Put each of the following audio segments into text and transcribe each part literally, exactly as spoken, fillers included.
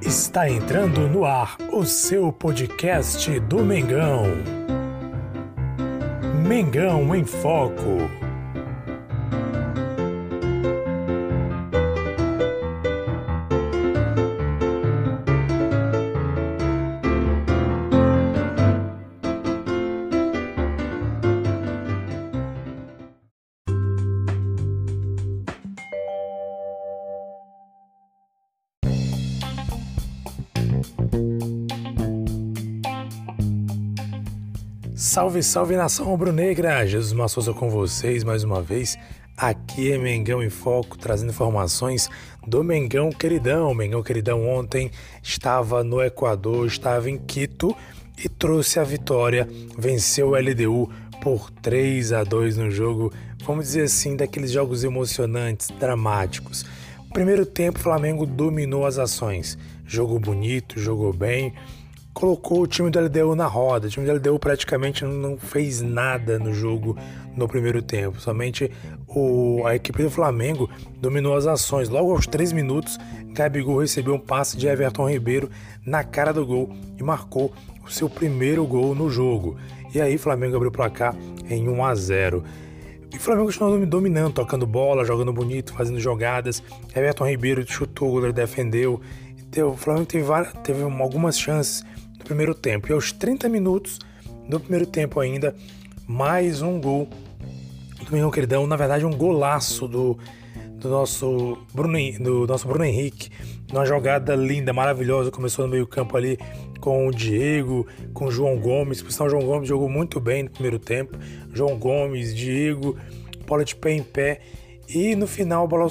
Está entrando no ar o seu podcast do Mengão. Mengão em Foco. Salve, salve nação rubro-negra! Jesus Souza com vocês mais uma vez. Aqui é Mengão em Foco, trazendo informações do Mengão Queridão. O Mengão Queridão ontem estava no Equador, estava em Quito e trouxe a vitória. Venceu o L D U por três a dois no jogo, vamos dizer assim, daqueles jogos emocionantes, dramáticos. No primeiro tempo, o Flamengo dominou as ações. Jogou bonito, jogou bem. Colocou o time do L D U na roda. O time do L D U praticamente não fez nada no jogo no primeiro tempo. Somente o, a equipe do Flamengo dominou as ações. Logo aos três minutos, Gabigol recebeu um passe de Everton Ribeiro na cara do gol e marcou o seu primeiro gol no jogo. E aí o Flamengo abriu o placar em um a zero. E o Flamengo continuou dominando, tocando bola, jogando bonito, fazendo jogadas. Everton Ribeiro chutou, o goleiro defendeu. O Flamengo teve, várias, teve algumas chances no primeiro tempo. E aos trinta minutos do primeiro tempo ainda, mais um gol do Mengão Queridão. Na verdade, um golaço do, do, nosso Bruno, do nosso Bruno Henrique. Uma jogada linda, maravilhosa. Começou no meio campo ali com o Diego, com o João Gomes. Por sinal, João Gomes jogou muito bem no primeiro tempo. João Gomes, Diego, bola de pé em pé. E no final, a bola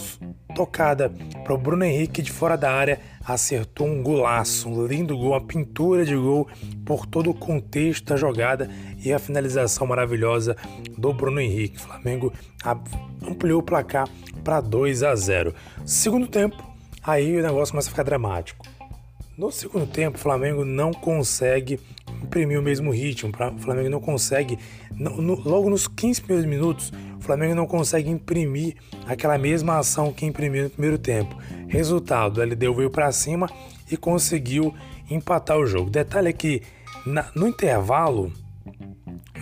tocada para o Bruno Henrique de fora da área, acertou um golaço, um lindo gol, uma pintura de gol por todo o contexto da jogada e a finalização maravilhosa do Bruno Henrique. O Flamengo ampliou o placar para dois a zero. Segundo tempo, aí o negócio começa a ficar dramático. No segundo tempo, o Flamengo não consegue imprimir o mesmo ritmo. O Flamengo não consegue, no, no, logo nos quinze primeiros minutos, o Flamengo não consegue imprimir aquela mesma ação que imprimiu no primeiro tempo. Resultado, o L D U veio para cima e conseguiu empatar o jogo. Detalhe é que na, no intervalo,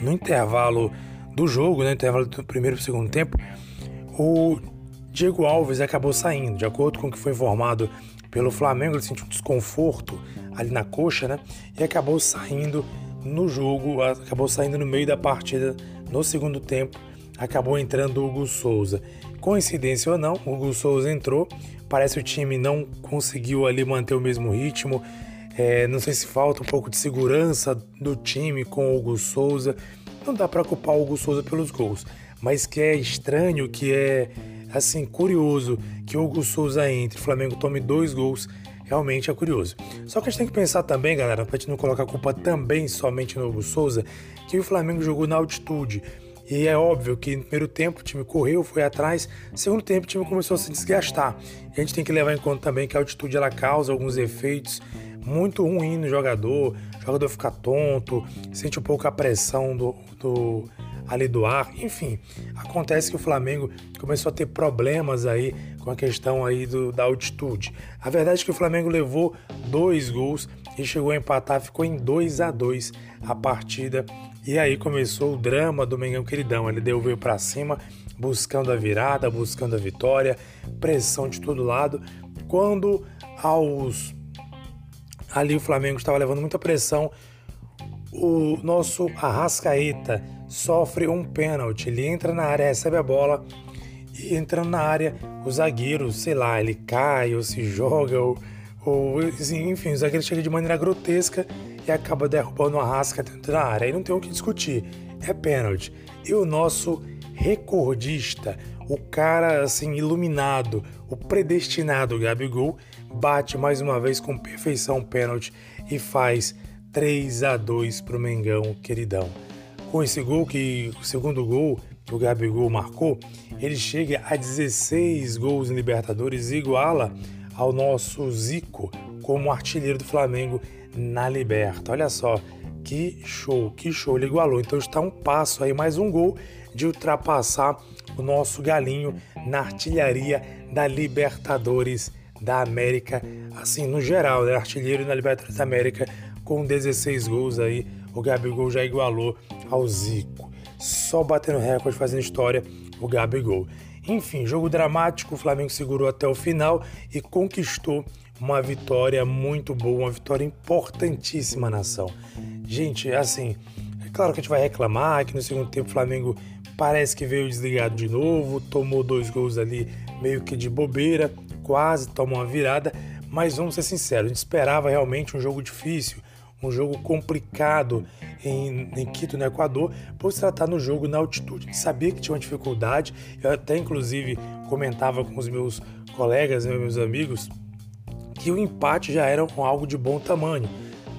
no intervalo do jogo, no né, intervalo do primeiro e segundo tempo, o Diego Alves acabou saindo, de acordo com o que foi informado pelo Flamengo. Ele sentiu um desconforto ali na coxa, né? E acabou saindo no jogo, acabou saindo no meio da partida, no segundo tempo, acabou entrando o Hugo Souza. Coincidência ou não, o Hugo Souza entrou, parece que o time não conseguiu ali manter o mesmo ritmo, é, não sei se falta um pouco de segurança do time com o Hugo Souza, não dá para culpar o Hugo Souza pelos gols, mas que é estranho, que é... Assim, curioso que o Hugo Souza entre, o Flamengo tome dois gols, realmente é curioso. Só que a gente tem que pensar também, galera, pra gente não colocar a culpa também somente no Hugo Souza, que o Flamengo jogou na altitude. E é óbvio que no primeiro tempo o time correu, foi atrás, no segundo tempo o time começou a se desgastar. E a gente tem que levar em conta também que a altitude ela causa alguns efeitos muito ruins no jogador, o jogador fica tonto, sente um pouco a pressão do... do ali do ar, enfim, acontece que o Flamengo começou a ter problemas aí com a questão aí do, da altitude. A verdade é que o Flamengo levou dois gols e chegou a empatar, ficou em dois a dois a partida, e aí começou o drama do Mengão Queridão. Ele deu veio pra cima, buscando a virada, buscando a vitória, pressão de todo lado, quando aos ali o Flamengo estava levando muita pressão, o nosso Arrascaeta sofre um pênalti, ele entra na área, recebe a bola e entrando na área, o zagueiro, sei lá, ele cai ou se joga, ou, ou enfim, o zagueiro chega de maneira grotesca e acaba derrubando o Arrascaeta dentro da área, aí não tem o que discutir, é pênalti. E o nosso recordista, o cara assim iluminado, o predestinado Gabigol, bate mais uma vez com perfeição o pênalti e faz três a dois pro Mengão Queridão. Com esse gol, que o segundo gol que o Gabigol marcou, ele chega a dezesseis gols em Libertadores e iguala ao nosso Zico como artilheiro do Flamengo na Liberta. Olha só, que show, que show, ele igualou. Então está um passo aí, mais um gol de ultrapassar o nosso galinho na artilharia da Libertadores da América, assim, no geral, né? Artilheiro na Libertadores da América com dezesseis gols aí, o Gabigol já igualou ao Zico. Só batendo recorde, fazendo história, o Gabigol. Enfim, jogo dramático, o Flamengo segurou até o final e conquistou uma vitória muito boa, uma vitória importantíssima na nação. Gente, assim, é claro que a gente vai reclamar que no segundo tempo o Flamengo parece que veio desligado de novo, tomou dois gols ali meio que de bobeira, quase tomou uma virada, mas vamos ser sinceros, a gente esperava realmente um jogo difícil, um jogo complicado em, em Quito, no Equador, por se tratar no jogo na altitude. A gente sabia que tinha uma dificuldade, eu até inclusive comentava com os meus colegas, meus amigos, que o empate já era algo de bom tamanho,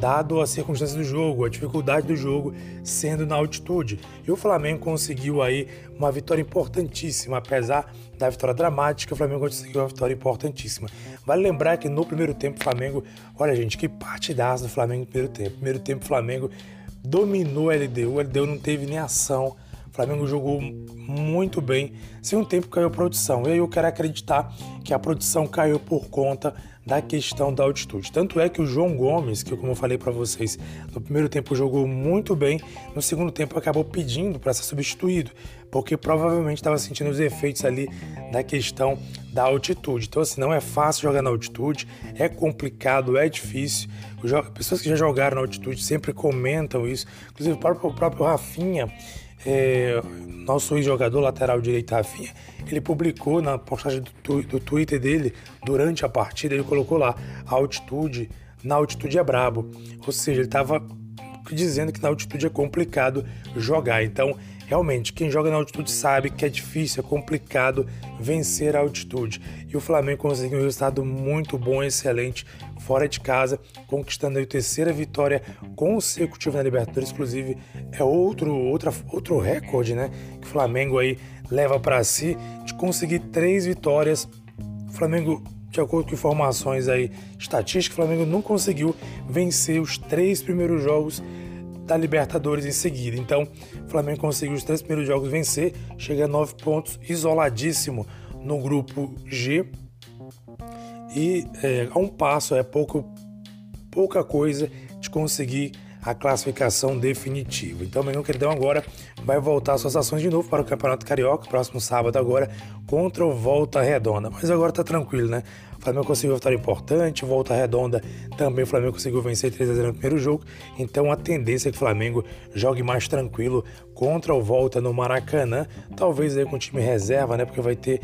dado a circunstância do jogo, a dificuldade do jogo sendo na altitude. E o Flamengo conseguiu aí uma vitória importantíssima, apesar da vitória dramática, o Flamengo conseguiu uma vitória importantíssima. Vale lembrar que no primeiro tempo o Flamengo, olha gente, que partidaço do Flamengo no primeiro tempo. No primeiro tempo o Flamengo dominou a L D U, a L D U não teve nem ação, o Flamengo jogou muito bem, sem um tempo caiu a produção. E aí eu quero acreditar que a produção caiu por conta da questão da altitude. Tanto é que o João Gomes, que como eu falei para vocês, no primeiro tempo jogou muito bem, no segundo tempo acabou pedindo para ser substituído, porque provavelmente estava sentindo os efeitos ali da questão da altitude. Então assim, não é fácil jogar na altitude, é complicado, é difícil. Pessoas que já jogaram na altitude sempre comentam isso, inclusive o próprio, o próprio Rafinha, É, nosso ex-jogador lateral direito Rafinha, ele publicou na postagem do, tu, do Twitter dele durante a partida, ele colocou lá a altitude, na altitude é brabo, ou seja, ele estava dizendo que na altitude é complicado jogar. Então realmente quem joga na altitude sabe que é difícil, é complicado vencer a altitude, e o Flamengo conseguiu um resultado muito bom, excelente, fora de casa, conquistando aí a terceira vitória consecutiva na Libertadores, inclusive é outro, outra, outro recorde, né, que o Flamengo aí leva para si, de conseguir três vitórias. O Flamengo, de acordo com informações aí estatísticas, o Flamengo não conseguiu vencer os três primeiros jogos da Libertadores em seguida. Então o Flamengo conseguiu os três primeiros jogos vencer, chega a nove pontos, isoladíssimo no grupo G, e é, a um passo, é pouco, pouca coisa de conseguir a classificação definitiva. Então o Mengão Queridão agora vai voltar às suas ações de novo para o Campeonato Carioca, próximo sábado agora, contra o Volta Redonda. Mas agora tá tranquilo, né? O Flamengo conseguiu uma vitória importante, Volta Redonda também, o Flamengo conseguiu vencer três a zero no primeiro jogo, então a tendência é que o Flamengo jogue mais tranquilo contra o Volta no Maracanã, talvez aí com o time reserva, né? Porque vai ter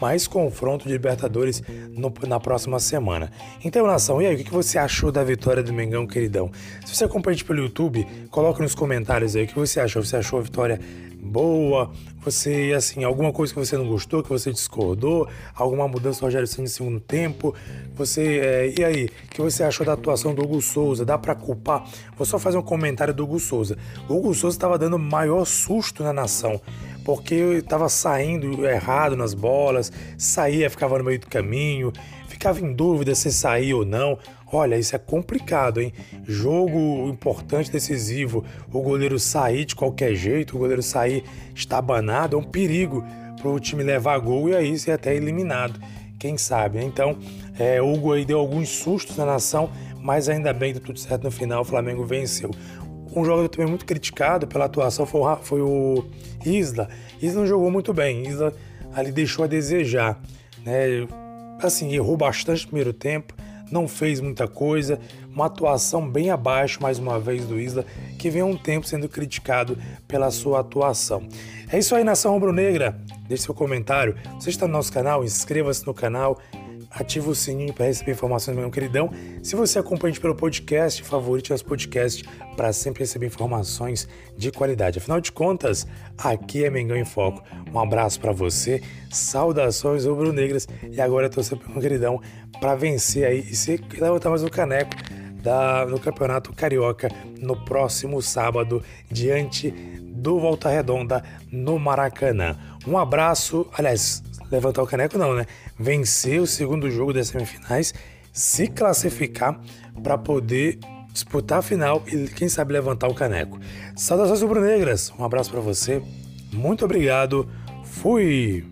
mais confronto de Libertadores no, na próxima semana. Então, nação, e aí, o que você achou da vitória do Mengão, queridão? Se você acompanha a gente pelo YouTube, coloca nos comentários aí o que você achou. Você achou a vitória boa? Você, assim, alguma coisa que você não gostou, que você discordou? Alguma mudança do Rogério Santos no segundo tempo? Você, é, e aí, o que você achou da atuação do Hugo Souza? Dá pra culpar? Vou só fazer um comentário do Hugo Souza. O Hugo Souza estava dando o maior susto na nação, porque eu estava saindo errado nas bolas, saía, ficava no meio do caminho, ficava em dúvida se saía ou não. Olha, isso é complicado, hein? Jogo importante, decisivo, o goleiro sair de qualquer jeito, o goleiro sair estabanado, é um perigo para o time levar gol e aí ser até eliminado, quem sabe, né? Então, é, o Hugo aí deu alguns sustos na nação, mas ainda bem que deu tudo certo no final, o Flamengo venceu. Um jogador também muito criticado pela atuação foi o, foi o Isla. Isla não jogou muito bem, Isla ali deixou a desejar, né? Assim, errou bastante no primeiro tempo, não fez muita coisa, uma atuação bem abaixo, mais uma vez, do Isla, que vem há um tempo sendo criticado pela sua atuação. É isso aí, Nação Rubro-Negra, deixe seu comentário, você está no nosso canal, inscreva-se no canal, ativa o sininho para receber informações do meu queridão. Se você acompanha a gente pelo podcast, favorite nosso podcast para sempre receber informações de qualidade. Afinal de contas, aqui é Mengão em Foco. Um abraço para você, saudações rubro-negras, e agora eu torço pro meu queridão para vencer aí e se levantar mais um caneco da, no Campeonato Carioca no próximo sábado, diante do Volta Redonda no Maracanã. Um abraço, aliás, levantar o caneco não, né? Vencer o segundo jogo das semifinais, se classificar para poder disputar a final e quem sabe levantar o caneco. Saudações rubro-negras, um abraço para você, muito obrigado, fui!